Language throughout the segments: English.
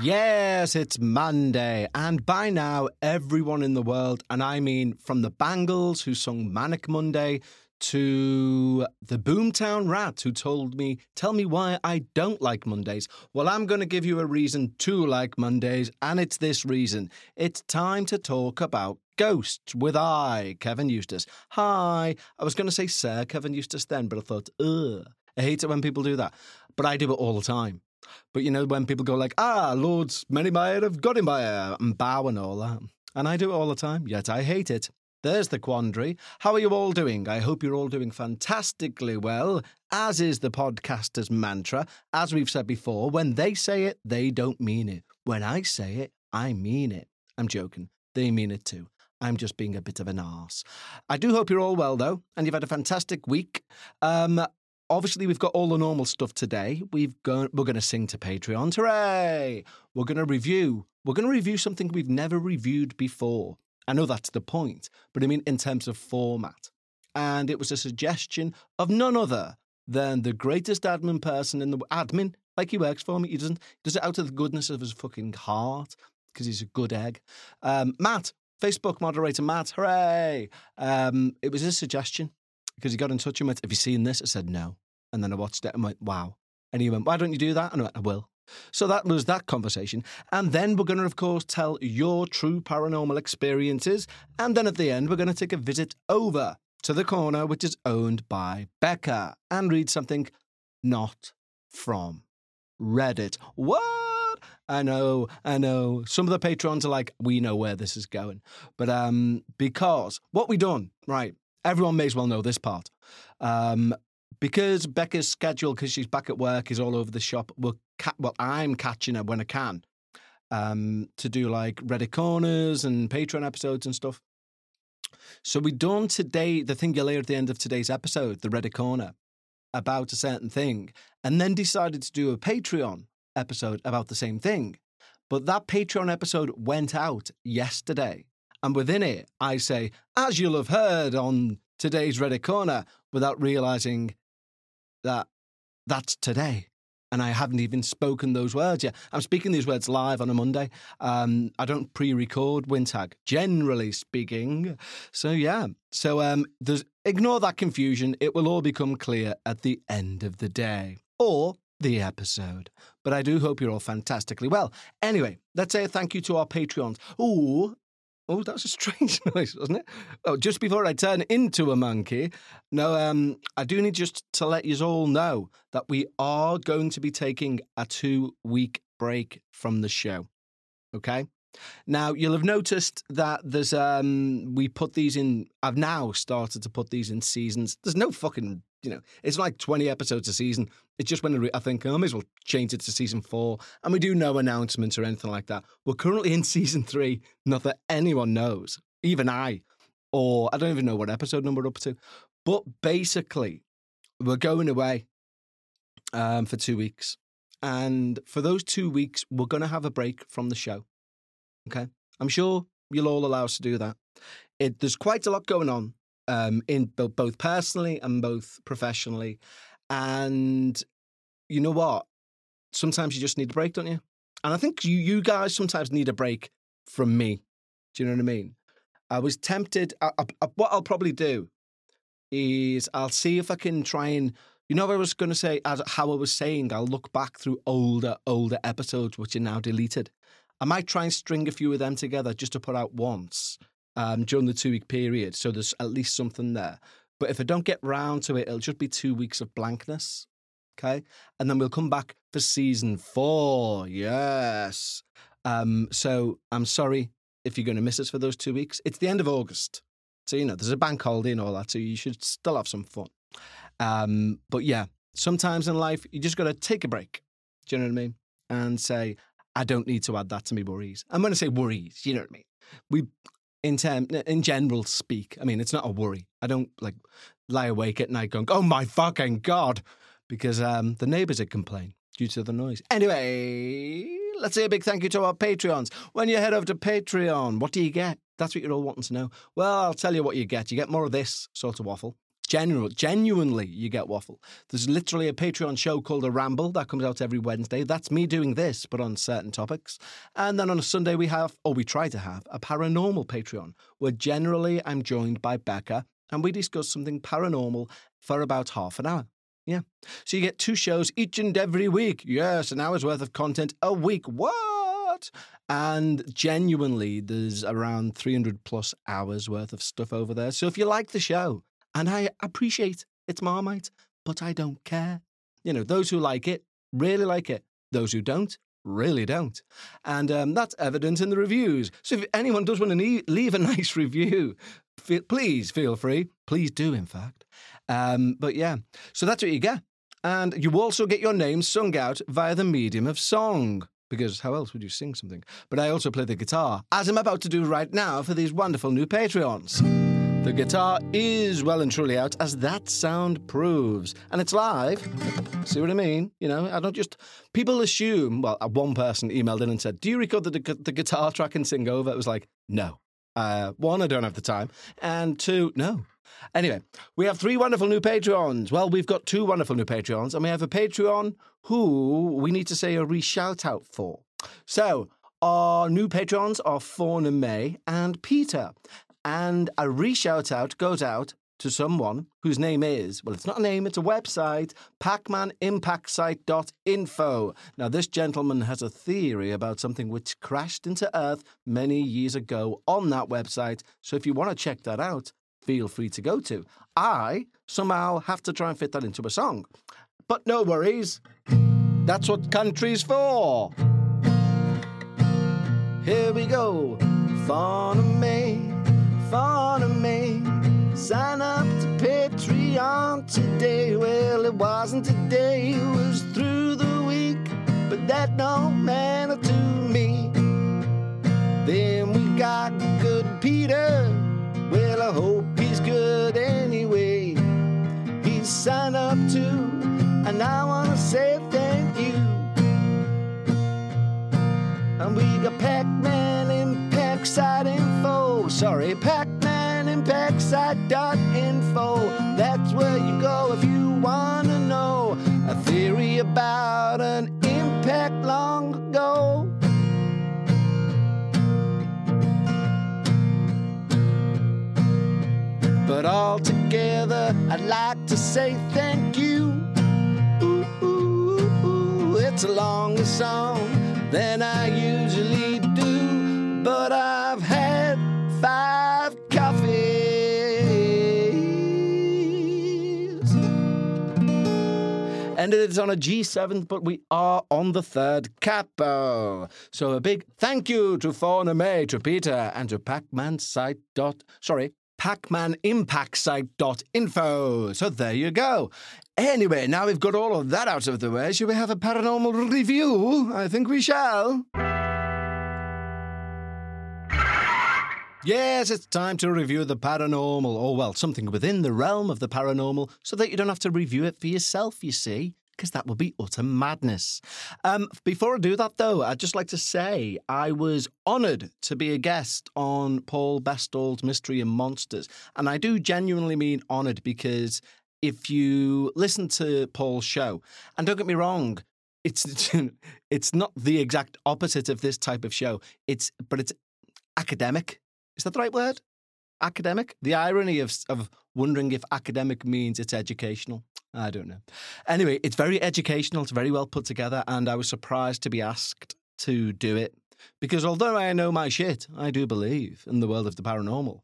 Yes, it's Monday, and by now everyone in the world, and I mean from the Bangles who sung Manic Monday to the Boomtown Rats who tell me why I don't like Mondays. Well, I'm going to give you a reason to like Mondays, and it's this reason. It's time to talk about ghosts with Kevin Eustace. Hi. I was going to say Sir Kevin Eustace then, but I thought, I hate it when people do that. But I do it all the time. But, you know, when people go like, Lords, many by it have got him by it, and bow and all that. And I do it all the time, yet I hate it. There's the quandary. How are you all doing? I hope you're all doing fantastically well, as is the podcaster's mantra. As we've said before, when they say it, they don't mean it. When I say it, I mean it. I'm joking. They mean it too. I'm just being a bit of an arse. I do hope you're all well, though, and you've had a fantastic week. Obviously, we've got all the normal stuff today. We're going to sing to Patreon. Hooray! We're going to review something we've never reviewed before. I know that's the point, but I mean in terms of format. And it was a suggestion of none other than the greatest admin person in the... Admin, like he works for me. He does it out of the goodness of his fucking heart, because he's a good egg. Matt, Facebook moderator Matt, hooray! It was his suggestion, because he got in touch and went, "Have you seen this?" I said, "No." And then I watched it and went, "Wow." And he went, "Why don't you do that?" And I went, "I will." So that was that conversation. And then we're going to, of course, tell your true paranormal experiences. And then at the end, we're going to take a visit over to the corner, which is owned by Becca, and read something not from Reddit. What? I know. Some of the patrons are like, we know where this is going. But because what we done, right, everyone may as well know this part. Because Becca's schedule, because she's back at work, is all over the shop. I'm catching her when I can to do like Reddit Corners and Patreon episodes and stuff. So we done today, the thing you'll hear at the end of today's episode, the Reddit Corner, about a certain thing, and then decided to do a Patreon episode about the same thing. But that Patreon episode went out yesterday. And within it, I say, as you'll have heard on today's Reddit Corner, without realising that that's today. And I haven't even spoken those words yet. I'm speaking these words live on a Monday. I don't pre-record Wintag, generally speaking. So, yeah. So, ignore that confusion. It will all become clear at the end of the day. Or the episode. But I do hope you're all fantastically well. Anyway, let's say a thank you to our Patreons. Oh, that was a strange noise, wasn't it? Oh, just before I turn into a monkey. No, I do need just to let you all know that we are going to be taking a 2-week break from the show. Okay? Now, you'll have noticed that there's, we put these in, I've now started to put these in seasons. There's no fucking, you know, it's like 20 episodes a season. It's just when I think, I may as well change it to season 4. And we do no announcements or anything like that. We're currently in season 3. Not that anyone knows, even I, or I don't even know what episode number we're up to. But basically, we're going away for 2 weeks. And for those 2 weeks, we're going to have a break from the show. Okay? I'm sure you'll all allow us to do that. There's quite a lot going on. In both personally and both professionally. And you know what? Sometimes you just need a break, don't you? And I think you guys sometimes need a break from me. Do you know what I mean? I was tempted. What I'll probably do is I'll see if I can try and, you know what I was going to say, how I was saying, I'll look back through older episodes, which are now deleted. I might try and string a few of them together just to put out once. During the 2-week period, so there's at least something there. But if I don't get round to it, it'll just be 2 weeks of blankness, okay? And then we'll come back for season 4, yes. So I'm sorry if you're going to miss us for those 2 weeks. It's the end of August, so, you know, there's a bank holiday and all that, so you should still have some fun. But, yeah, sometimes in life, you just got to take a break, do you know what I mean? And say, I don't need to add that to me worries. I'm going to say worries, you know what I mean? In general speak, I mean, it's not a worry. I don't, like, lie awake at night going, oh, my fucking God, because the neighbours had complained due to the noise. Anyway, let's say a big thank you to our Patreons. When you head over to Patreon, what do you get? That's what you're all wanting to know. Well, I'll tell you what you get. You get more of this sort of waffle. Genuinely, you get waffle. There's literally a Patreon show called A Ramble that comes out every Wednesday. That's me doing this, but on certain topics. And then on a Sunday we have, or we try to have, a paranormal Patreon, where generally I'm joined by Becca, and we discuss something paranormal for about half an hour. Yeah. So you get two shows each and every week. Yes, an hour's worth of content a week. What? And genuinely, there's around 300 plus hours worth of stuff over there. So if you like the show, and I appreciate it's Marmite, but I don't care. You know, those who like it, really like it. Those who don't, really don't. And that's evident in the reviews. So if anyone does want to leave a nice review, please feel free. Please do, in fact. But yeah, so that's what you get. And you also get your name sung out via the medium of song, because how else would you sing something? But I also play the guitar, as I'm about to do right now for these wonderful new Patreons. The guitar is well and truly out, as that sound proves. And it's live. See what I mean? You know, I don't just... People assume... Well, one person emailed in and said, do you record the guitar track and sing over? It was like, no. One, I don't have the time. And two, no. Anyway, we have three wonderful new Patreons. Well, we've got two wonderful new Patreons, and we have a Patreon who we need to say a re-shout-out for. So, our new Patreons are Fauna May and Peter. And a re-shout-out goes out to someone whose name is, well, it's not a name, it's a website, pacmanimpactsite.info. Now, this gentleman has a theory about something which crashed into Earth many years ago on that website. So if you want to check that out, feel free to go to. I somehow have to try and fit that into a song. But no worries. That's what country's for. Here we go. Fauna May, sign up to Patreon today. Well, it wasn't today, it was through the week, but that don't matter to me. Then we got good Peter. Well, I hope he's good anyway. He's signed up too, and I want to say thank you. And we got Pac-Man in Packside Info. Sorry, Pac-Man in Packside.info. That's where you go if you want to know a theory about an impact long ago. But all together, I'd like to say thank you. Ooh, ooh, ooh, it's a longer song than I usually do, but I've had 5 coffees. And it's on a G7, but we are on the third capo. So a big thank you to Fauna May, to Peter, and to PacManImpactsite.info. So there you go. Anyway, now we've got all of that out of the way, shall we have a paranormal review? I think we shall. Yes, it's time to review the paranormal, or, well, something within the realm of the paranormal, so that you don't have to review it for yourself, you see, because that would be utter madness. Before I do that, though, I'd just like to say I was honoured to be a guest on Paul Bestall's Mystery and Monsters. And I do genuinely mean honoured, because if you listen to Paul's show, and don't get me wrong, it's not the exact opposite of this type of show. But it's academic. Is that the right word? Academic? The irony of wondering if academic means it's educational. I don't know. Anyway, it's very educational. It's very well put together. And I was surprised to be asked to do it, because although I know my shit, I do believe in the world of the paranormal.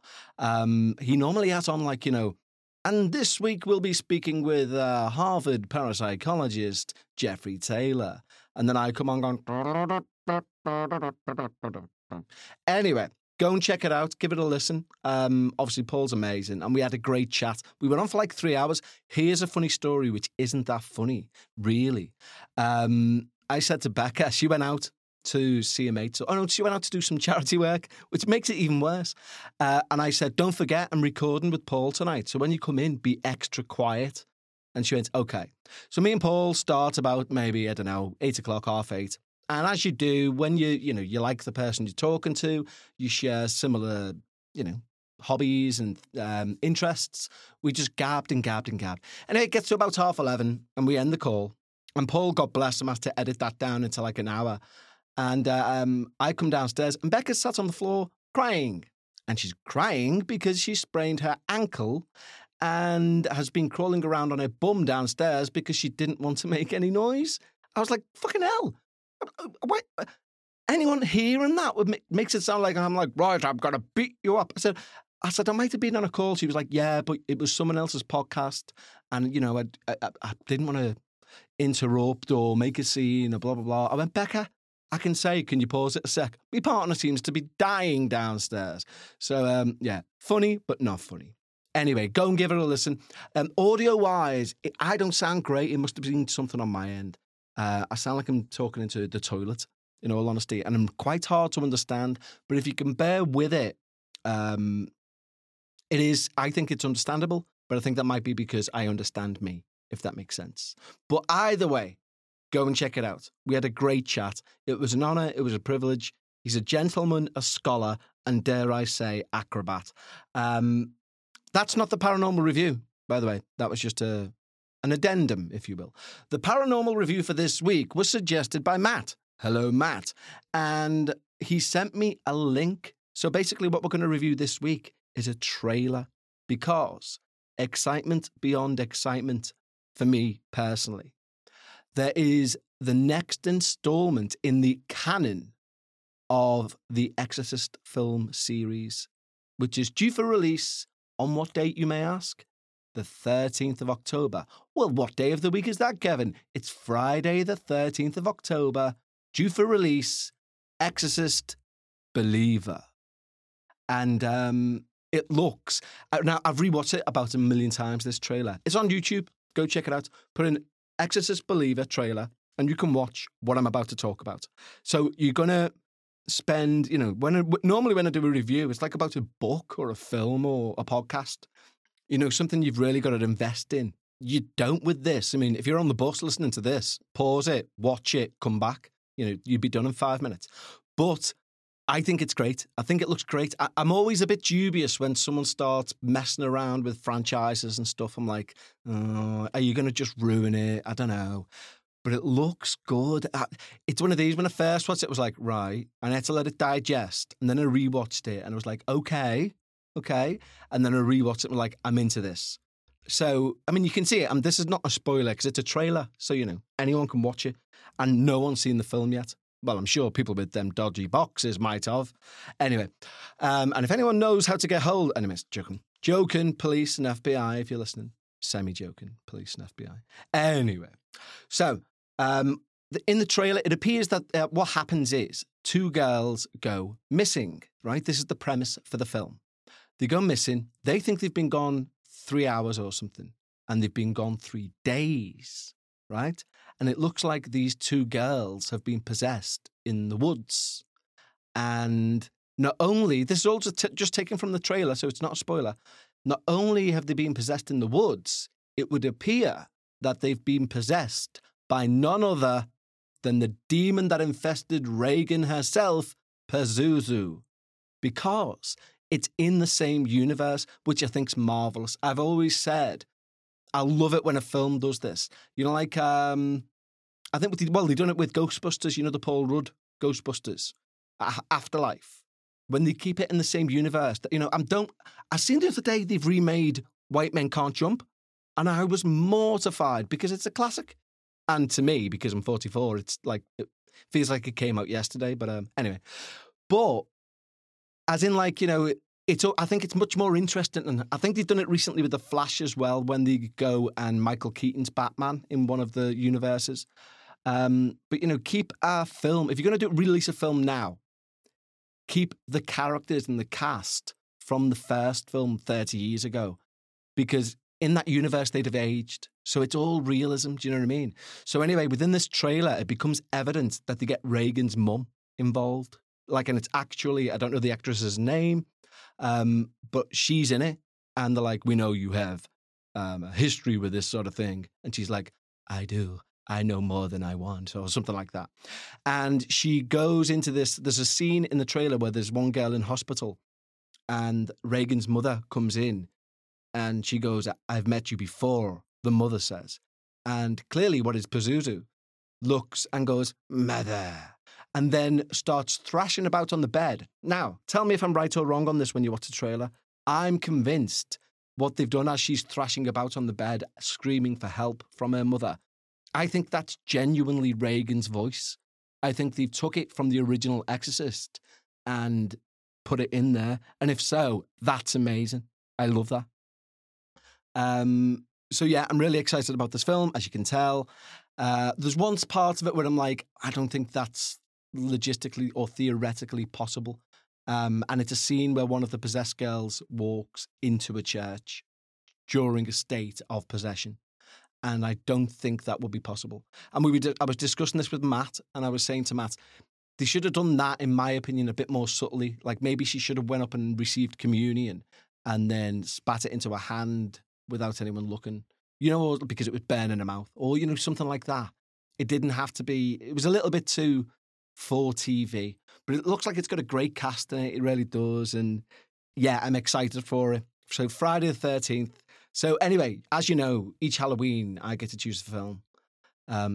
He normally has on, like, you know, and this week we'll be speaking with Harvard parapsychologist Jeffrey Taylor. And then I come on going... Anyway... Go and check it out. Give it a listen. Obviously, Paul's amazing, and we had a great chat. We went on for like 3 hours. Here's a funny story, which isn't that funny, really. I said to Becca, she went out to see a mate. She went out to do some charity work, which makes it even worse. And I said, don't forget, I'm recording with Paul tonight, so when you come in, be extra quiet. And she went, okay. So me and Paul start about maybe, 8 o'clock, 8:30. And as you do, when you like the person you're talking to, you share similar, hobbies and interests. We just gabbed and gabbed and gabbed. And it gets to about 11:30 and we end the call. And Paul, God bless him, has to edit that down into like an hour. And I come downstairs and Becca sat on the floor crying. And she's crying because she sprained her ankle and has been crawling around on her bum downstairs because she didn't want to make any noise. I was like, fucking hell. What? Anyone hearing that makes it sound like I'm like, right, I'm going to beat you up. I said, I might have been on a call. She was like, yeah, but it was someone else's podcast. And, you know, I didn't want to interrupt or make a scene or blah, blah, blah. I went, Becca, I can say, can you pause it a sec? My partner seems to be dying downstairs. So, yeah, funny, but not funny. Anyway, go and give her a listen. Audio-wise, I don't sound great. It must have been something on my end. I sound like I'm talking into the toilet, in all honesty, and I'm quite hard to understand. But if you can bear with it, it is, I think it's understandable, but I think that might be because I understand me, if that makes sense. But either way, go and check it out. We had a great chat. It was an honor. It was a privilege. He's a gentleman, a scholar, and dare I say, acrobat. That's not the paranormal review, by the way. That was just an addendum, if you will. The paranormal review for this week was suggested by Matt. Hello, Matt. And he sent me a link. So basically what we're going to review this week is a trailer, because excitement beyond excitement for me personally. There is the next installment in the canon of the Exorcist film series, which is due for release on what date, you may ask? The 13th of October. Well, what day of the week is that, Kevin? It's Friday, the 13th of October, due for release, Exorcist Believer. And it looks... Now, I've rewatched it about 1 million times, this trailer. It's on YouTube. Go check it out. Put in Exorcist Believer trailer, and you can watch what I'm about to talk about. So you're going to spend, you know, normally when I do a review, it's like about a book or a film or a podcast, you know, something you've really got to invest in. You don't with this. I mean, if you're on the bus listening to this, pause it, watch it, come back. You know, you'd be done in 5 minutes. But I think it's great. I think it looks great. I'm always a bit dubious when someone starts messing around with franchises and stuff. I'm like, oh, are you going to just ruin it? I don't know. But it looks good. It's one of these, when I first watched it, it was like, right. And I had to let it digest. And then I rewatched it and I was like, okay. And then I rewatched it and was like, I'm into this. So, I mean, you can see it. And this is not a spoiler because it's a trailer. So, you know, anyone can watch it. And no one's seen the film yet. Well, I'm sure people with them dodgy boxes might have. Anyway, and if anyone knows how to get hold... Anyways, joking. Joking, police and FBI, if you're listening. Semi-joking, police and FBI. Anyway, so in the trailer, it appears that what happens is two girls go missing, right? This is the premise for the film. They go missing. They think they've been gone 3 hours or something, and they've been gone 3 days, right? And it looks like these two girls have been possessed in the woods. And not only, this is all just taken from the trailer, so it's not a spoiler. Not only have they been possessed in the woods, it would appear that they've been possessed by none other than the demon that infested Regan herself, Pazuzu. Because it's in the same universe, which I think's marvellous. I've always said, I love it when a film does this. You know, like, I think, they've done it with Ghostbusters, you know, the Paul Rudd Ghostbusters, Afterlife. When they keep it in the same universe, you know, I seen the other day they've remade White Men Can't Jump, and I was mortified because it's a classic. And to me, because I'm 44, it's like, it feels like it came out yesterday, but anyway. But, as in like, you know, I think it's much more interesting, and I think they've done it recently with The Flash as well, when they go and Michael Keaton's Batman in one of the universes. But, you know, keep a film. If you're going to release a film now, keep the characters and the cast from the first film 30 years ago, because in that universe they'd have aged. So it's all realism, do you know what I mean? So anyway, within this trailer, it becomes evident that they get Reagan's mum involved. Like, and it's actually, I don't know the actress's name, but she's in it, and they're like, we know you have a history with this sort of thing. And she's like, I do. I know more than I want, or something like that. And she goes into this, there's a scene in the trailer where there's one girl in hospital and Regan's mother comes in and she goes, "I've met you before," the mother says. And clearly what is Pazuzu looks and goes, "Mother," and then starts thrashing about on the bed. Now, tell me if I'm right or wrong on this when you watch the trailer. I'm convinced what they've done as she's thrashing about on the bed, screaming for help from her mother, I think that's genuinely Regan's voice. I think they've took it from the original Exorcist and put it in there. And if so, that's amazing. I love that. So yeah, I'm really excited about this film, as you can tell. There's once part of it where I'm like, I don't think that's logistically or theoretically possible. And it's a scene where one of the possessed girls walks into a church during a state of possession. And I don't think that would be possible. And I was discussing this with Matt, and I was saying to Matt, they should have done that, in my opinion, a bit more subtly. Like maybe she should have went up and received communion and then spat it into her hand without anyone looking. You know, because it was burning her mouth, or, you know, something like that. It didn't have to be, it was a little bit too for TV, but it looks like it's got a great cast in it. It really does. And yeah, I'm excited for it. So Friday the 13th. So anyway, as you know, each Halloween I get to choose the film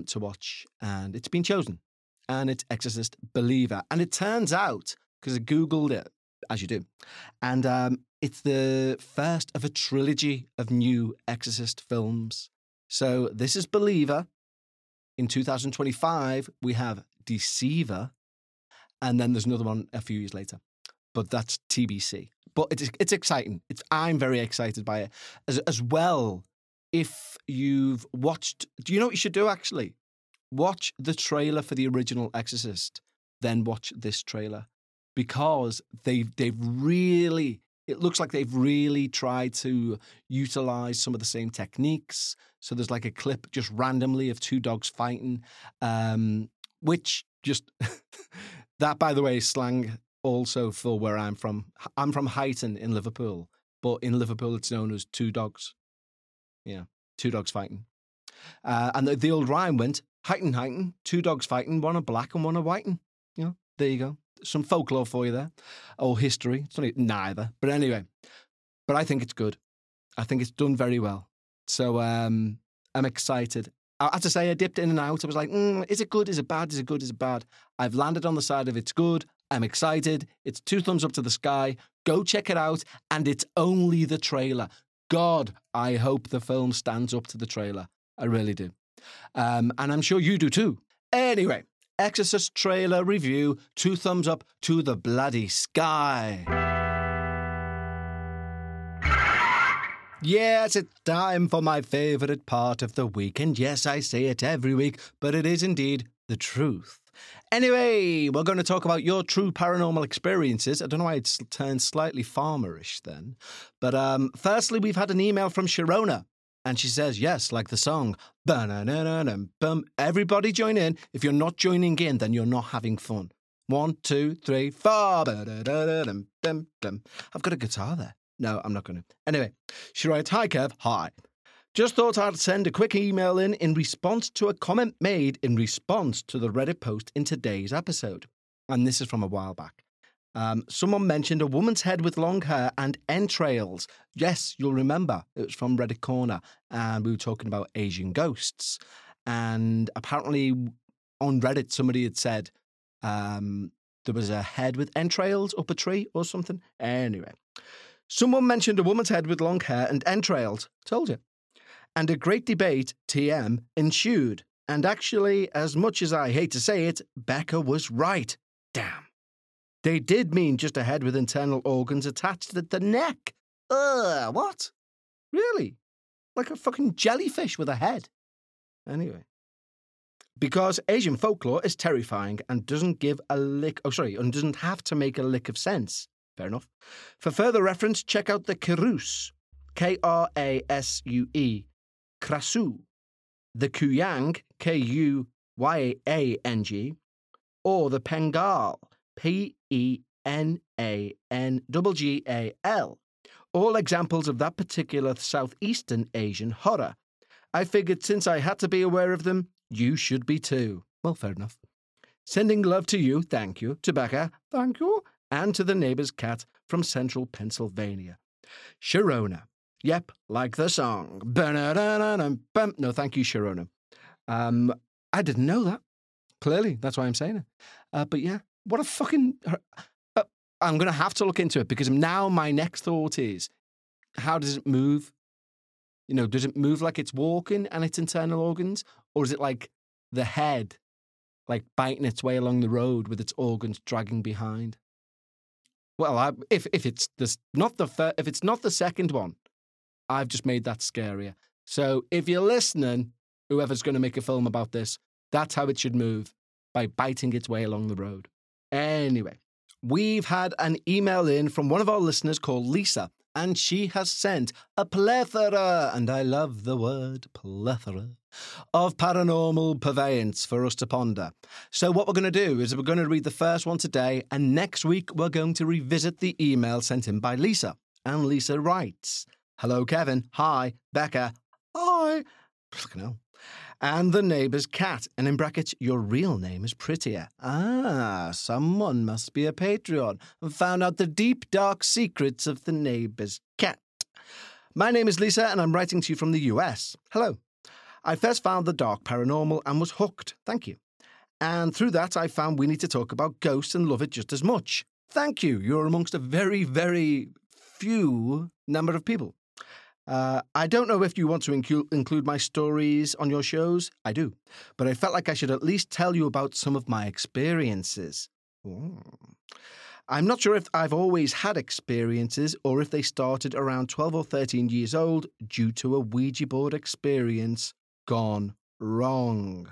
to watch, and it's been chosen. And it's Exorcist Believer. And it turns out, because I Googled it, as you do, and it's the first of a trilogy of new Exorcist films. So this is Believer. In 2025, we have Deceiver. And then there's another one a few years later. But that's TBC. But it's exciting. I'm very excited by it. As well, if you've watched... Do you know what you should do, actually? Watch the trailer for the original Exorcist. Then watch this trailer. Because they've really... It looks like they've really tried to utilize some of the same techniques. So there's like a clip just randomly of two dogs fighting, which just, that, by the way, is slang also for where I'm from. I'm from Heighton in Liverpool, but in Liverpool it's known as two dogs. Yeah, two dogs fighting. And the old rhyme went, Heighton, Heighton, two dogs fighting, one a black and one a whiting. You know, there you go. Some folklore for you there, or history. It's not neither, but anyway. But I think it's good. I think it's done very well. So I'm excited. I have to say, I dipped in and out. I was like, is it good? Is it bad? Is it good? Is it bad? I've landed on the side of it's good. I'm excited. It's two thumbs up to the sky. Go check it out. And it's only the trailer. God, I hope the film stands up to the trailer. I really do. And I'm sure you do too. Anyway. Exorcist trailer review, two thumbs up to the bloody sky. Yes, it's time for my favourite part of the week, and yes, I say it every week, but it is indeed the truth. Anyway, we're going to talk about your true paranormal experiences. I don't know why it's turned slightly farmerish then, but firstly, we've had an email from Sharona. And she says, yes, like the song. Everybody join in. If you're not joining in, then you're not having fun. 1, 2, 3, 4. I've got a guitar there. No, I'm not going to. Anyway, she writes, hi, Kev. Hi. Just thought I'd send a quick email in response to a comment made in response to the Reddit post in today's episode. And this is from a while back. Someone mentioned a woman's head with long hair and entrails. Yes, you'll remember. It was from Reddit Corner, and we were talking about Asian ghosts. And apparently on Reddit, somebody had said there was a head with entrails up a tree or something. Anyway, someone mentioned a woman's head with long hair and entrails. Told you. And a great debate, TM, ensued. And actually, as much as I hate to say it, Becca was right. Damn. They did mean just a head with internal organs attached at the neck. Ugh, what? Really? Like a fucking jellyfish with a head. Anyway. Because Asian folklore is terrifying and doesn't give a lick... Oh, sorry, and doesn't have to make a lick of sense. Fair enough. For further reference, check out the Krasue, Krasue, Krasue, the Kuyang, Kuyang, or the Penanggal, Penanggal. All examples of that particular Southeastern Asian horror. I figured since I had to be aware of them, you should be too. Well, fair enough. Sending love to you, thank you, to Becca, thank you, and to the neighbour's cat from central Pennsylvania. Sharona. Yep, like the song. No, thank you, Sharona. I didn't know that. Clearly, that's why I'm saying it. But yeah, what a fucking... I'm going to have to look into it, because now my next thought is, how does it move? You know, does it move like it's walking and its internal organs? Or is it like the head, like biting its way along the road with its organs dragging behind? Well, if it's not the second one, I've just made that scarier. So if you're listening, whoever's going to make a film about this, that's how it should move, by biting its way along the road. Anyway, we've had an email in from one of our listeners called Lisa, and she has sent a plethora, and I love the word plethora, of paranormal purveyance for us to ponder. So what we're going to do is we're going to read the first one today, and next week we're going to revisit the email sent in by Lisa. And Lisa writes, "Hello, Kevin. Hi, Becca. Hi. Fucking hell. And the neighbour's cat. And in brackets, your real name is prettier. Ah, someone must be a Patreon and found out the deep, dark secrets of the neighbour's cat. My name is Lisa, and I'm writing to you from the US. Hello. I first found The Dark Paranormal and was hooked. Thank you. And through that, I found We Need to Talk About Ghosts and love it just as much. Thank you. You're amongst a very, very few number of people. I don't know if you want to include my stories on your shows. I do. But I felt like I should at least tell you about some of my experiences. Ooh. I'm not sure if I've always had experiences or if they started around 12 or 13 years old due to a Ouija board experience gone wrong.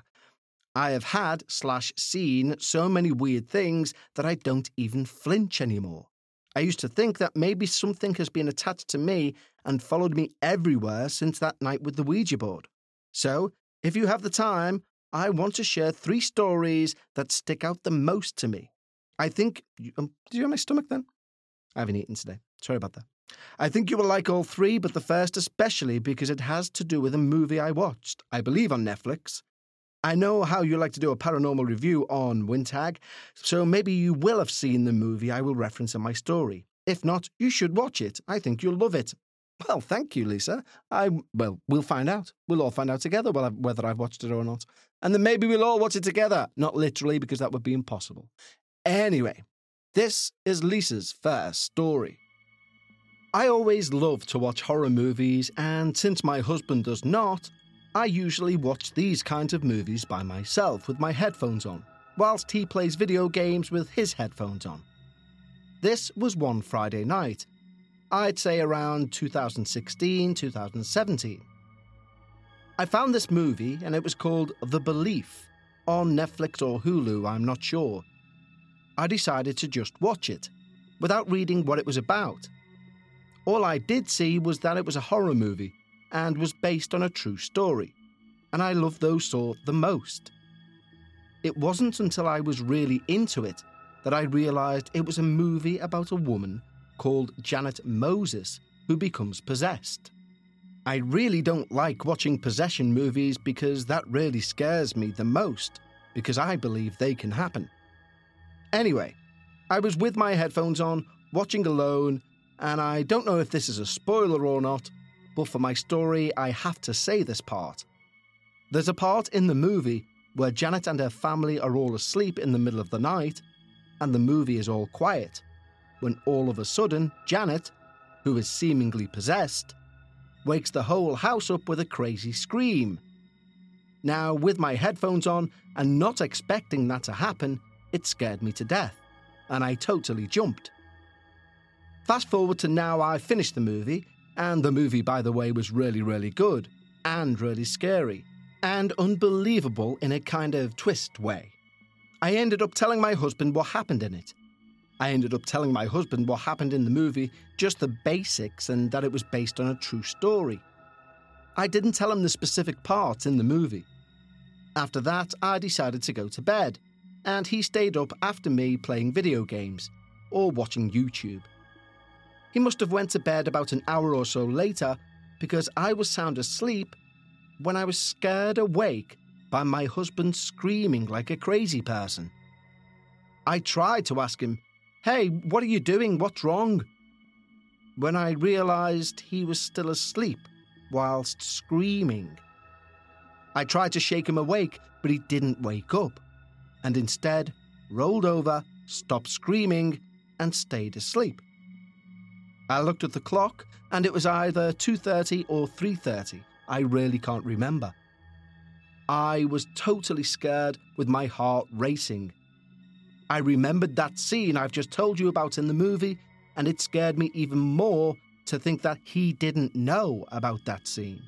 I have had/seen so many weird things that I don't even flinch anymore. I used to think that maybe something has been attached to me and followed me everywhere since that night with the Ouija board. So, if you have the time, I want to share 3 stories that stick out the most to me. I think... do you have my stomach then? I haven't eaten today. Sorry about that. I think you will like all 3, but the first especially because it has to do with a movie I watched, I believe on Netflix. I know how you like to do a paranormal review on Wintag, so maybe you will have seen the movie I will reference in my story. If not, you should watch it. I think you'll love it. Well, thank you, Lisa. We'll find out. We'll all find out together whether I've watched it or not. And then maybe we'll all watch it together. Not literally, because that would be impossible. Anyway, this is Lisa's first story. I always love to watch horror movies, and since my husband does not... I usually watch these kinds of movies by myself with my headphones on, whilst he plays video games with his headphones on. This was one Friday night, I'd say around 2016, 2017. I found this movie and it was called The Belief, on Netflix or Hulu, I'm not sure. I decided to just watch it, without reading what it was about. All I did see was that it was a horror movie, and was based on a true story, and I love those sort the most. It wasn't until I was really into it that I realised it was a movie about a woman called Janet Moses who becomes possessed. I really don't like watching possession movies because that really scares me the most, because I believe they can happen. Anyway, I was with my headphones on, watching alone, and I don't know if this is a spoiler or not, but for my story, I have to say this part. There's a part in the movie where Janet and her family are all asleep in the middle of the night, and the movie is all quiet, when all of a sudden, Janet, who is seemingly possessed, wakes the whole house up with a crazy scream. Now, with my headphones on and not expecting that to happen, it scared me to death, and I totally jumped. Fast forward to now, I finished the movie. And the movie, by the way, was really, really good, and really scary, and unbelievable in a kind of twist way. I ended up telling my husband what happened in it. I ended up telling my husband what happened in the movie, just the basics, and that it was based on a true story. I didn't tell him the specific parts in the movie. After that, I decided to go to bed, and he stayed up after me playing video games, or watching YouTube. He must have went to bed about an hour or so later because I was sound asleep when I was scared awake by my husband screaming like a crazy person. I tried to ask him, Hey, what are you doing? What's wrong? When I realized he was still asleep whilst screaming. I tried to shake him awake, but he didn't wake up, and instead rolled over, stopped screaming, and stayed asleep. I looked at the clock, and it was either 2:30 or 3:30. I really can't remember. I was totally scared with my heart racing. I remembered that scene I've just told you about in the movie, and it scared me even more to think that he didn't know about that scene.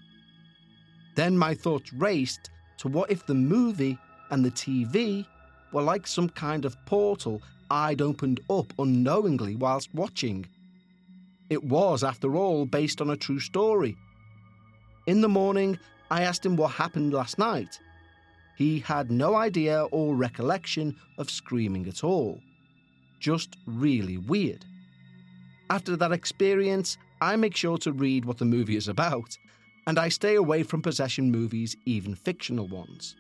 Then my thoughts raced to what if the movie and the TV were like some kind of portal I'd opened up unknowingly whilst watching. It was, after all, based on a true story. In the morning, I asked him what happened last night. He had no idea or recollection of screaming at all. Just really weird. After that experience, I make sure to read what the movie is about, and I stay away from possession movies, even fictional ones.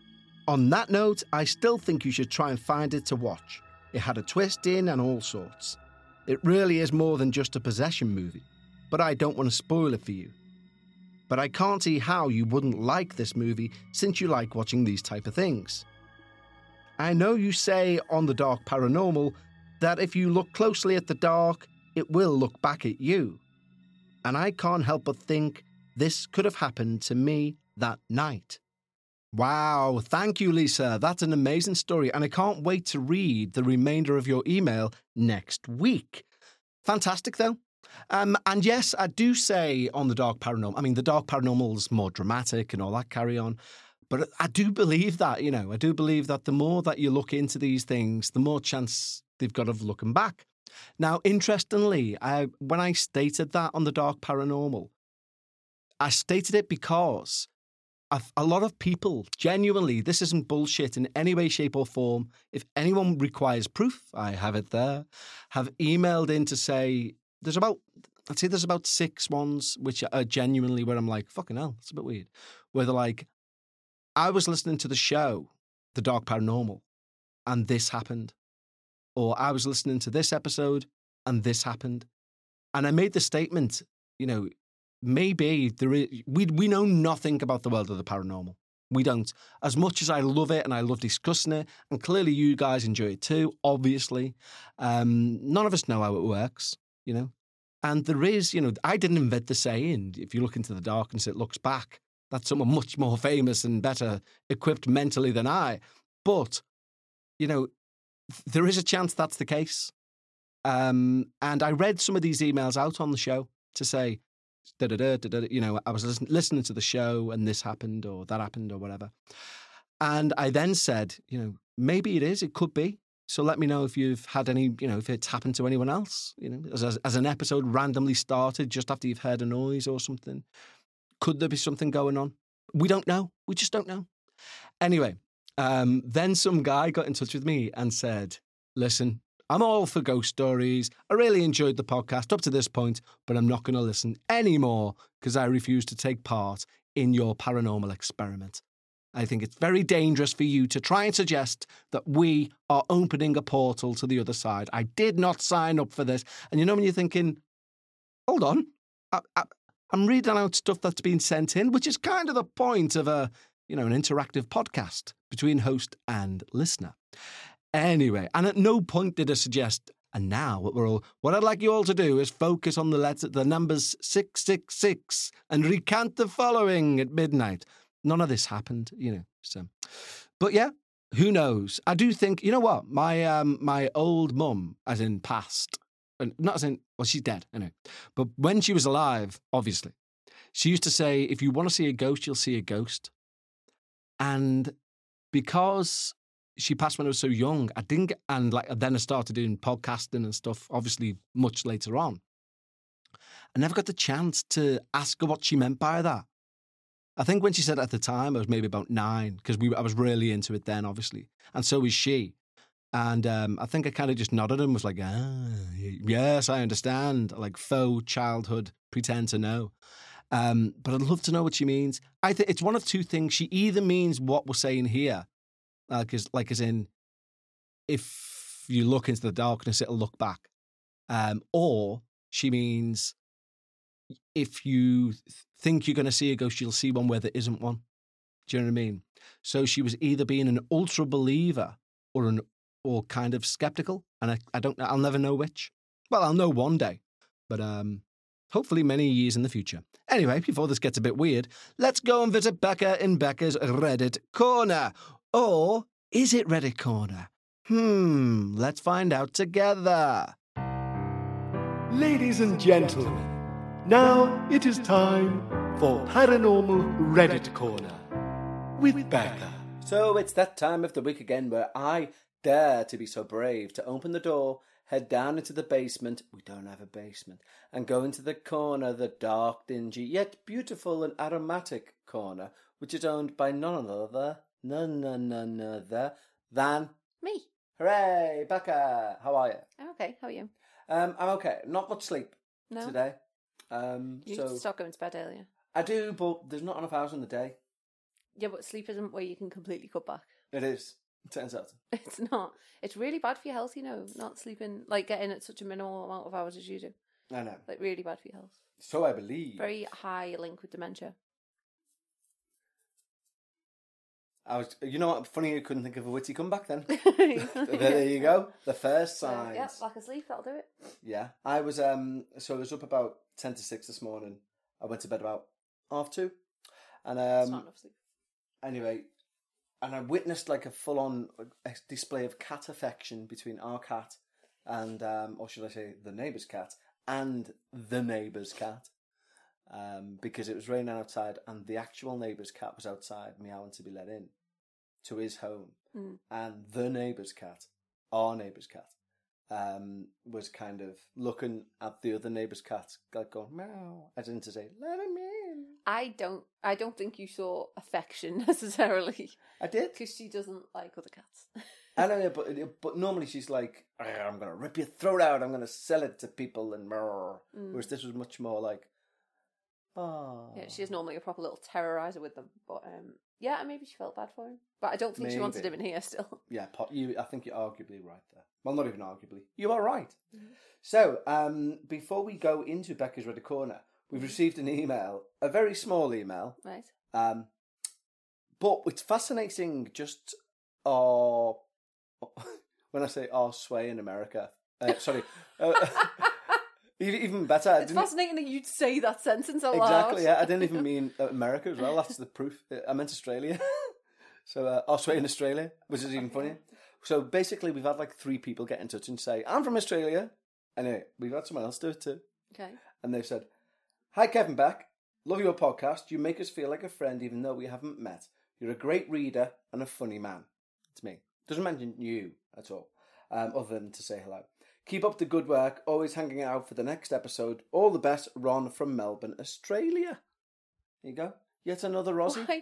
On that note, I still think you should try and find it to watch. It had a twist in and all sorts. It really is more than just a possession movie, but I don't want to spoil it for you. But I can't see how you wouldn't like this movie since you like watching these type of things. I know you say on The Dark Paranormal that if you look closely at the dark, it will look back at you. And I can't help but think this could have happened to me that night. Wow, thank you, Lisa. That's an amazing story, and I can't wait to read the remainder of your email next week. Fantastic, though. And yes, I do say on The Dark Paranormal, I mean, The Dark Paranormal's more dramatic and all that carry on, but I do believe that, I do believe that the more that you look into these things, the more chance they've got of looking back. Now, interestingly, when I stated that on The Dark Paranormal, I stated it because a lot of people, genuinely, this isn't bullshit in any way, shape or form. If anyone requires proof, I have it there, have emailed in to say, there's about six ones which are genuinely where I'm like, fucking hell, it's a bit weird. Where they're like, I was listening to the show, The Dark Paranormal, and this happened. Or I was listening to this episode, and this happened. And I made the statement, maybe there is, we know nothing about the world of the paranormal. We don't. As much as I love it and I love discussing it, and clearly you guys enjoy it too, obviously. None of us know how it works. And there is, I didn't invent the saying, if you look into the darkness, it looks back. That's someone much more famous and better equipped mentally than I. But, there is a chance that's the case. And I read some of these emails out on the show to say, I was listening to the show and this happened or that happened or whatever. And I then said, maybe it is, it could be. So let me know if you've had any, if it's happened to anyone else, as an episode randomly started just after you've heard a noise or something. Could there be something going on? We don't know. We just don't know. Anyway, then some guy got in touch with me and said, listen, I'm all for ghost stories. I really enjoyed the podcast up to this point, but I'm not going to listen anymore because I refuse to take part in your paranormal experiment. I think it's very dangerous for you to try and suggest that we are opening a portal to the other side. I did not sign up for this. And when you're thinking, hold on, I'm reading out stuff that's been sent in, which is kind of the point of an interactive podcast between host and listener. Anyway, and at no point did I suggest, and now what I'd like you all to do is focus on the numbers 666 and recant the following at midnight. None of this happened, so. But yeah, who knows? I do think, my old mum, as in past, and not as in, well, she's dead, I know. But when she was alive, obviously, she used to say, if you want to see a ghost, you'll see a ghost. And because she passed when I was so young, I didn't get, and then I started doing podcasting and stuff, obviously much later on. I never got the chance to ask her what she meant by that. I think when she said at the time, I was maybe about 9, because I was really into it then, obviously. And so was she. And I think I kind of just nodded and was like, yes, I understand. Like faux childhood, pretend to know. But I'd love to know what she means. I think it's one of two things. She either means what we're saying here, as in, if if you look into the darkness, it'll look back. Or she means if you think you're going to see a ghost, you'll see one where there isn't one. Do you know what I mean? So she was either being an ultra believer or kind of skeptical. And I don't know. I'll never know which. Well, I'll know one day, but hopefully many years in the future. Anyway, before this gets a bit weird, let's go and visit Becca in Becca's Reddit Corner. Or is it Reddit Corner? Let's find out together. Ladies and gentlemen, now it is time for Paranormal Reddit Corner with Becca. So it's that time of the week again where I dare to be so brave to open the door, head down into the basement — we don't have a basement — and go into the corner, the dark, dingy, yet beautiful and aromatic corner, which is owned by none other than me. Hooray, Becca! How are you? I'm okay, how are you? I'm okay. Not much sleep today. You used to start going to bed earlier. I do, but there's not enough hours in the day. Yeah, but sleep isn't where you can completely cut back. It is. It turns out. It's not. It's really bad for your health, you know, not sleeping, like getting at such a minimal amount of hours as you do. I know. Like, really bad for your health. So I believe. Very high link with dementia. You know what? Funny you couldn't think of a witty comeback then. There you go. The first signs. Yeah, lack of sleep, that'll do it. Yeah. I was up about 10 to 6 this morning. I went to bed about 2:30. And, that's not enough sleep. Anyway, and I witnessed like a full-on display of cat affection between our cat and, or should I say, the neighbour's cat, and the neighbour's cat. Because it was raining outside and the actual neighbour's cat was outside meowing to be let in to his home. And the neighbour's cat, our neighbour's cat, was kind of looking at the other neighbour's cat, like going, meow, as in to say, let him in. I don't think you saw affection necessarily. I did. Because she doesn't like other cats. I don't know, but normally she's like, I'm going to rip your throat out, I'm going to sell it to people, and whereas this was much more like, oh. Yeah, she is normally a proper little terrorizer with them, but yeah, maybe she felt bad for him. But I don't think she wanted him in here still. Yeah, I think you're arguably right there. Well, not even arguably. You are right. So, before we go into Becca's Reddit Corner, we've received an email, a very small email. Right. But it's fascinating just our... when I say our sway in America... sorry... Even better. It's fascinating that you'd say that sentence out loud. Exactly, yeah. I didn't even mean America as well. That's the proof. I meant Australia. So, Australia, Australia, which is even funnier. So, basically, we've had like 3 people get in touch and say, I'm from Australia. Anyway, we've had someone else do it too. Okay. And they've said, hi, Kevin Beck. Love your podcast. You make us feel like a friend even though we haven't met. You're a great reader and a funny man. It's me. Doesn't mention you at all, other than to say hello. Keep up the good work, always hanging out for the next episode. All the best, Ron from Melbourne, Australia. There you go. Yet another Aussie.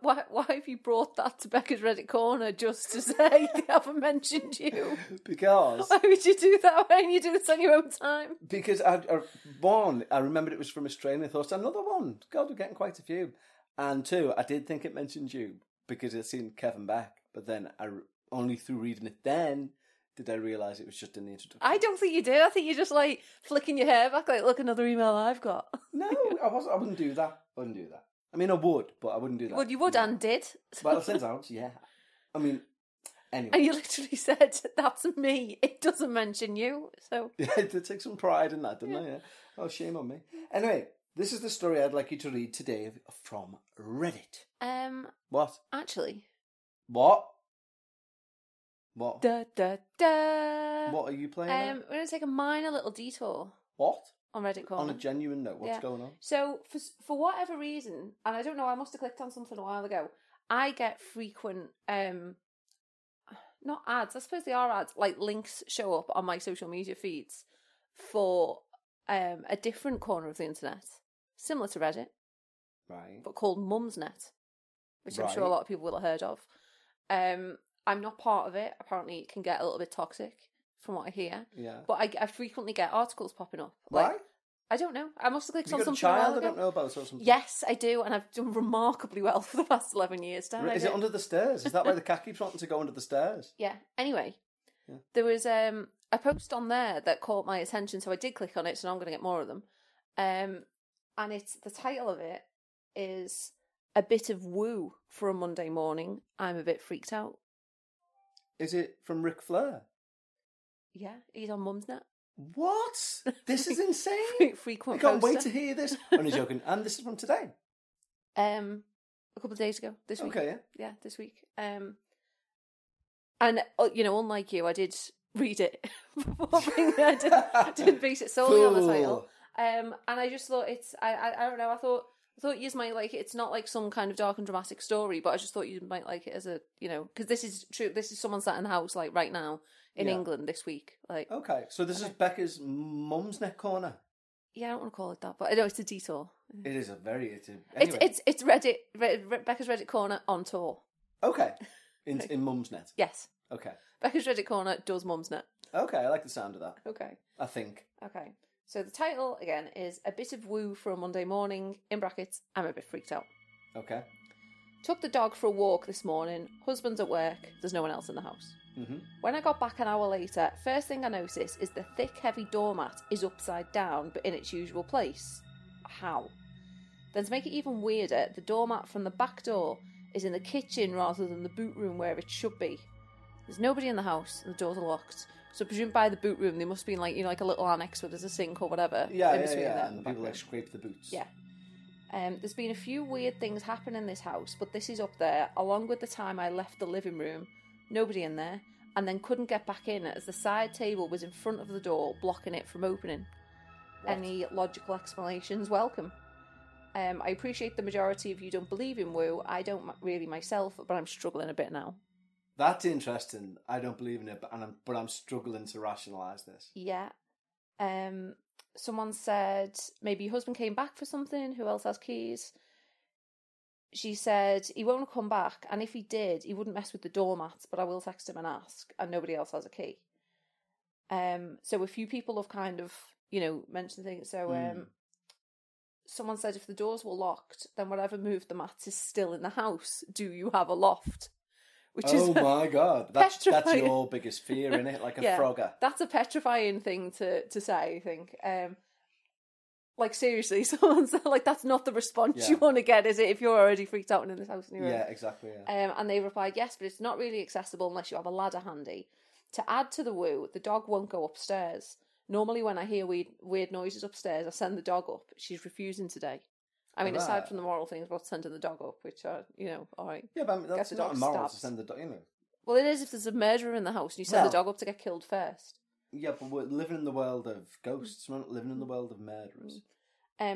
Why have you brought that to Becca's Reddit Corner just to say they haven't mentioned you? Because... Why would you do that when you do this on your own time? Because, I remembered it was from Australia. I thought, another one. God, we're getting quite a few. And 2, I did think it mentioned you because it seemed Kevin Beck. But then, only through reading it then... did I realise it was just in the introduction? I don't think you did. I think you're just like flicking your hair back, like, look, another email I've got. No, I wouldn't do that. I wouldn't do that. I mean, I would, but I wouldn't do that. Well, you would and did. Well, since out, yeah. I mean, anyway. And you literally said, that's me. It doesn't mention you. So yeah, I did take some pride in that, didn't I? Yeah. Oh, shame on me. Anyway, this is the story I'd like you to read today from Reddit. What? Actually. What? What? Da, da, da. What are you playing? We're going to take a minor little detour. What? On Reddit Corner. On a genuine note, what's going on? So, for whatever reason, and I don't know, I must have clicked on something a while ago, I get frequent, not ads, I suppose they are ads, like links show up on my social media feeds for a different corner of the internet, similar to Reddit, right? But called Mumsnet, which I'm sure a lot of people will have heard of. I'm not part of it. Apparently, it can get a little bit toxic, from what I hear. Yeah. But I frequently get articles popping up. Why? Like, I don't know. I must have clicked on something. You got a child I don't know about or something? Yes, I do, and I've done remarkably well for the past 11 years. Is it under the stairs? Is that why the cat keeps wanting to go under the stairs? Yeah. Anyway, Yeah. There was a post on there that caught my attention, so I did click on it, so now I'm going to get more of them. And it's the title of it is A Bit of Woo for a Monday Morning. I'm a Bit Freaked Out. Is it from Ric Flair? Yeah, he's on Mumsnet. What? This is insane. Frequent. I can't wait to hear this. Only joking. And this is from today. A couple of days ago. This week. Okay, yeah. Yeah, this week. And you know, unlike you, I did read it before bringing it. I didn't base it solely on the title. And I just thought I don't know. I thought you might like it. It's not like some kind of dark and dramatic story, but I just thought you might like it as a, you know, because this is true. This is someone sat in the house like right now in England this week. Like, okay, so this is Becca's Mumsnet Corner. Yeah, I don't want to call it that, but I know it's a detour. It is a very. Anyway. It's Reddit, Becca's Reddit Corner on tour. Okay, in Mumsnet. Yes. Okay. Becca's Reddit Corner does Mumsnet. Okay, I like the sound of that. Okay. I think. Okay. So the title, again, is A Bit of Woo for a Monday Morning, in brackets, I'm a bit freaked out. Okay. Took the dog for a walk this morning. Husband's at work. There's no one else in the house. Mm-hmm. When I got back an hour later, first thing I noticed is the thick, heavy doormat is upside down, but in its usual place. How? Then to make it even weirder, the doormat from the back door is in the kitchen rather than the boot room where it should be. There's nobody in the house and the doors are locked. So I presume by the boot room they must be in, like, you know, like a little annex where there's a sink or whatever. Yeah, in between there, and the people like scrape the boots. Yeah. There's been a few weird things happen in this house, but this is up there, along with the time I left the living room, nobody in there, and then couldn't get back in as the side table was in front of the door, blocking it from opening. What? Any logical explanations? Welcome. I appreciate the majority of you don't believe in woo. I don't really myself, but I'm struggling a bit now. That's interesting. I don't believe in it, but I'm struggling to rationalise this. Yeah. Someone said, maybe your husband came back for something. Who else has keys? She said, he won't come back. And if he did, he wouldn't mess with the doormat, but I will text him and ask. And nobody else has a key. So a few people have kind of, you know, mentioned things. So someone said, if the doors were locked, then whatever moved the mats is still in the house. Do you have a loft? Which oh is my God, that's your biggest fear, isn't it? Like a frogger. That's a petrifying thing to say, I think. Like, seriously, someone's like, that's not the response you want to get, is it? If you're already freaked out and in this house. And yeah, exactly. Yeah. And they replied, yes, but it's not really accessible unless you have a ladder handy. To add to the woo, the dog won't go upstairs. Normally when I hear weird noises upstairs, I send the dog up. She's refusing today. I mean, aside from the moral things about sending the dog up, which are, you know, all right. Yeah, but I mean, that's not a moral to send the dog, you know. Well, it is if there's a murderer in the house and you send the dog up to get killed first. Yeah, but we're living in the world of ghosts. We're not living in the world of murderers.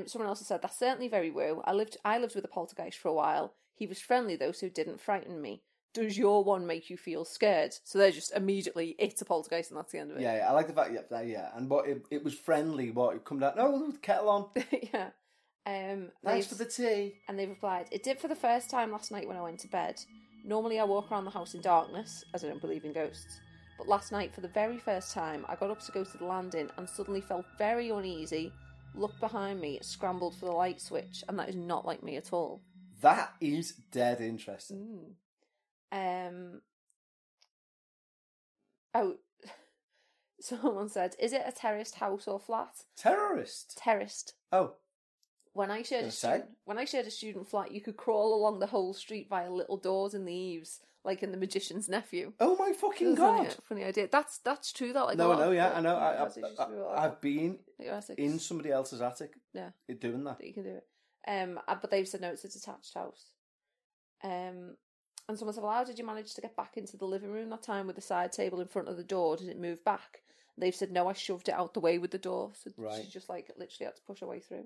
Someone else has said, that's certainly very woo. I lived with a poltergeist for a while. He was friendly, though, so didn't frighten me. Does your one make you feel scared? So they're just immediately, it's a poltergeist and that's the end of it. Yeah, I like the fact, And what it was friendly, what, it come down, oh, there was a kettle on. Yeah. Thanks for the tea. And they replied, it did for the first time last night when I went to bed. Normally I walk around the house in darkness, as I don't believe in ghosts. But last night, for the very first time, I got up to go to the landing and suddenly felt very uneasy, looked behind me, scrambled for the light switch, and that is not like me at all. That is dead interesting. Someone said, is it a terraced house or flat? Terraced. Oh. When I shared a student flat, you could crawl along the whole street via little doors in the eaves, like in The Magician's Nephew. Oh my fucking God! Funny idea. That's true. That like no, I know. Yeah, I know. I've been in somebody else's attic. Yeah, doing that. You can do it. But they've said no. It's a detached house. And someone said, "Well, how did you manage to get back into the living room that time with the side table in front of the door? Did it move back?" And they've said, "No, I shoved it out the way with the door." So she just like literally had to push her way through.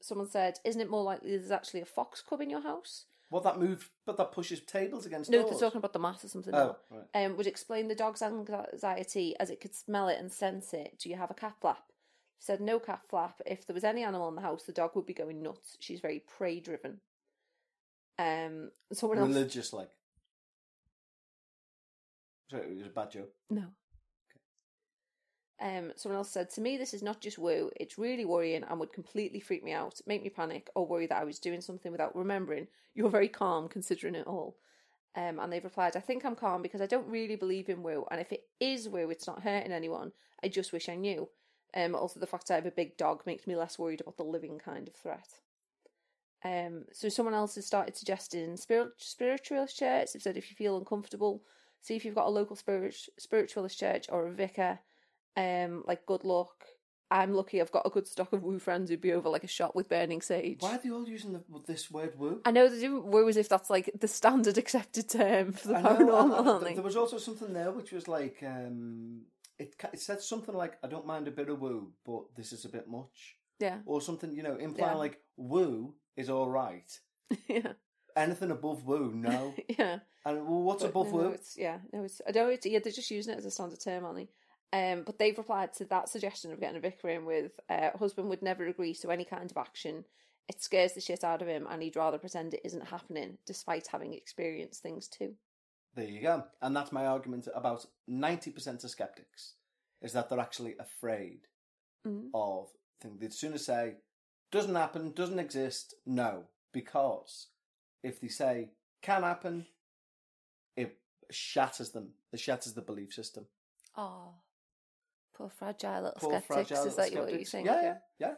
Someone said, isn't it more likely there's actually a fox cub in your house? Well, that moves, but that pushes tables against doors. No, they're talking about the mat or something. Oh, now. Right. Would explain the dog's anxiety as it could smell it and sense it. Do you have a cat flap? Said, no cat flap. If there was any animal in the house, the dog would be going nuts. She's very prey-driven. Someone else... Religious, like. Sorry, it was a bad joke. No. Someone else said, to me, this is not just woo, it's really worrying and would completely freak me out, make me panic or worry that I was doing something without remembering. You're very calm considering it all. And they've replied, I think I'm calm because I don't really believe in woo, and if it is woo, it's not hurting anyone. I just wish I knew. Also, the fact that I have a big dog makes me less worried about the living kind of threat. So someone else has started suggesting spiritualist church. They've said if you feel uncomfortable, see if you've got a local spiritualist church or a vicar. Like, good luck. I'm lucky I've got a good stock of woo friends who'd be over like a shot with burning sage. Why are they all using this word woo? I know, they do woo as if that's like the standard accepted term for the paranormal, aren't they? There was also something there which was like, it said something like, I don't mind a bit of woo, but this is a bit much. Yeah. Or something, you know, implying like, woo is all right. Yeah. Anything above woo, no. Yeah. And well, what's above woo? They're just using it as a standard term, aren't they? But they've replied to that suggestion of getting a vicar in with, husband would never agree to any kind of action. It scares the shit out of him and he'd rather pretend it isn't happening despite having experienced things too. There you go. And that's my argument about 90% of skeptics, is that they're actually afraid of things. They'd sooner say, doesn't happen, doesn't exist, no. Because if they say, can happen, it shatters them. It shatters the belief system. Oh. Poor fragile little skeptics. Is that what you're saying? Yeah,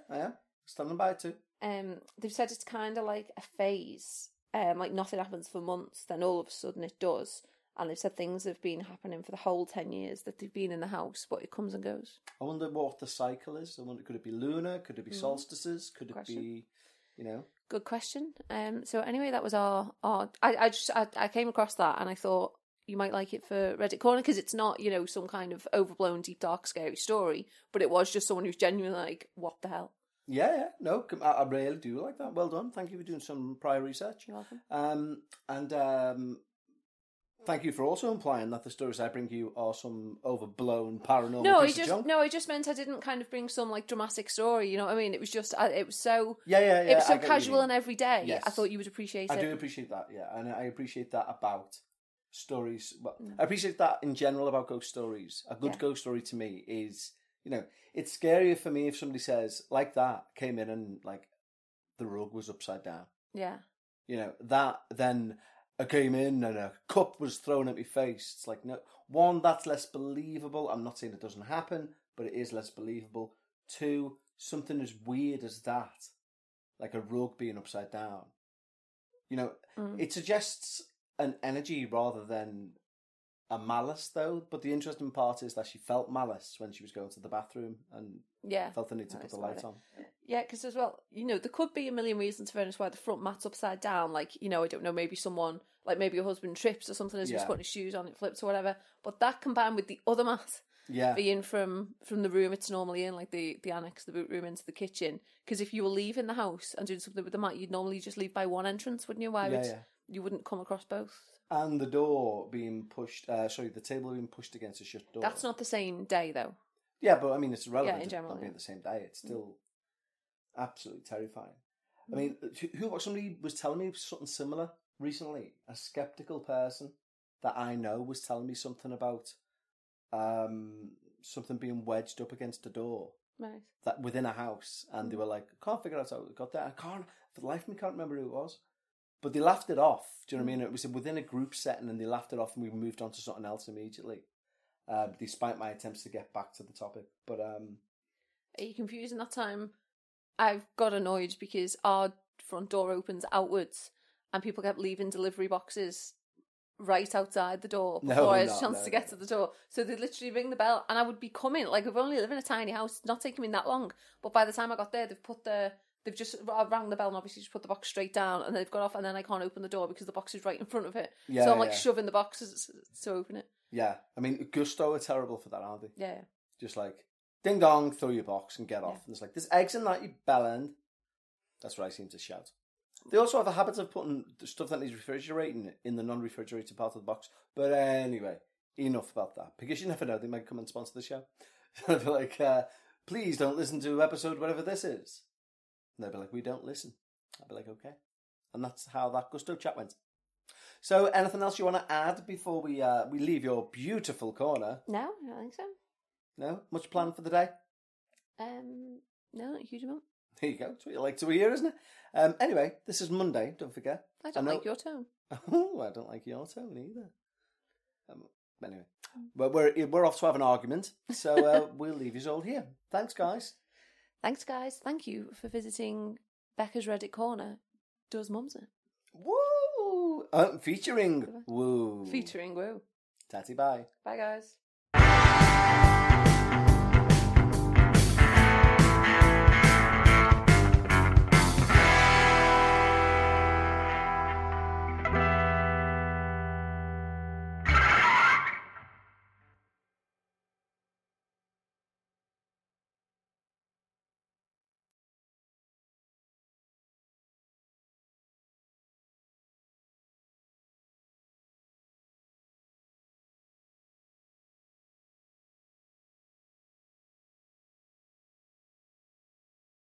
I am. Standing by it too. They've said it's kind of like a phase. Like nothing happens for months, then all of a sudden it does. And they've said things have been happening for the whole 10 years that they've been in the house, but it comes and goes. I wonder what the cycle is. I wonder, could it be lunar? Could it be solstices? Could it be, you know? Good question. So anyway, that was I came across that and I thought, you might like it for Reddit Corner because it's not, you know, some kind of overblown, deep, dark, scary story, but it was just someone who's genuinely like, what the hell? Yeah, no, I really do like that. Well done. Thank you for doing some prior research. You're welcome. Thank you for also implying that the stories I bring you are some overblown paranormal junk. No, I just meant I didn't kind of bring some like dramatic story, you know what I mean? It was just, it was so it was so casual and everyday. Yes. I thought you would appreciate it. I do appreciate that, yeah, and I appreciate that about stories. Well, I appreciate that in general about ghost stories. A good ghost story to me is, you know, it's scarier for me if somebody says, like that, came in and like the rug was upside down. Yeah. You know, that then I came in and a cup was thrown at my face. It's like, no, one, that's less believable. I'm not saying it doesn't happen, but it is less believable. Two, something as weird as that, like a rug being upside down. You know, it suggests an energy rather than a malice, though. But the interesting part is that she felt malice when she was going to the bathroom and felt the need to put the light on. Yeah, because as well, you know, there could be a million reasons for why the front mat's upside down. Like, you know, I don't know, maybe someone, like maybe your husband trips or something as he's putting his shoes on, it flips or whatever. But that combined with the other mat being from the room it's normally in, like the annex, the boot room, into the kitchen. Because if you were leaving the house and doing something with the mat, you'd normally just leave by one entrance, wouldn't you? You wouldn't come across both. And the door being pushed, the table being pushed against a shut door. That's not the same day, though. Yeah, but I mean, it's irrelevant. Yeah, in general. Not being the same day, it's still absolutely terrifying. I mean, somebody was telling me something similar recently. A skeptical person that I know was telling me something about something being wedged up against a door. Right. That within a house. And they were like, I can't figure out how it got there. For the life of me, can't remember who it was. But they laughed it off. Do you know what I mean? It was within a group setting and they laughed it off and we moved on to something else immediately, despite my attempts to get back to the topic. But are you confused? In that time, I've got annoyed because our front door opens outwards and people kept leaving delivery boxes right outside the door before I had a chance to get to the door. So they'd literally ring the bell and I would be coming. Like, I've only lived in a tiny house. It's not taking me that long. But by the time I got there, they've just rang the bell and obviously just put the box straight down and they've got off and then I can't open the door because the box is right in front of it. Yeah, so I'm like shoving the boxes to open it. Yeah. I mean, Gusto are terrible for that, aren't they? Yeah. Just like, ding dong, throw your box and get off. And it's like, there's eggs in that, you bell end. That's what I seem to shout. They also have a habit of putting the stuff that needs refrigerating in the non-refrigerated part of the box. But anyway, enough about that. Because you never know, they might come and sponsor the show. So I'd be like, please don't listen to episode whatever this is. And they'll be like, we don't listen. I'll be like, okay. And that's how that Gusto chat went. So anything else you want to add before we leave your beautiful corner? No, I don't think so. No? Much planned for the day? No, not a huge amount. There you go. That's what you like to hear, isn't it? Anyway, this is Monday, don't forget. I don't like your tone. Oh, I don't like your tone either. Anyway, but we're off to have an argument, so we'll leave you all here. Thanks, guys. Thanks, guys. Thank you for visiting Becca's Reddit Corner. Does Mumsnet? Woo! Featuring Woo. Tatty, bye. Bye, guys.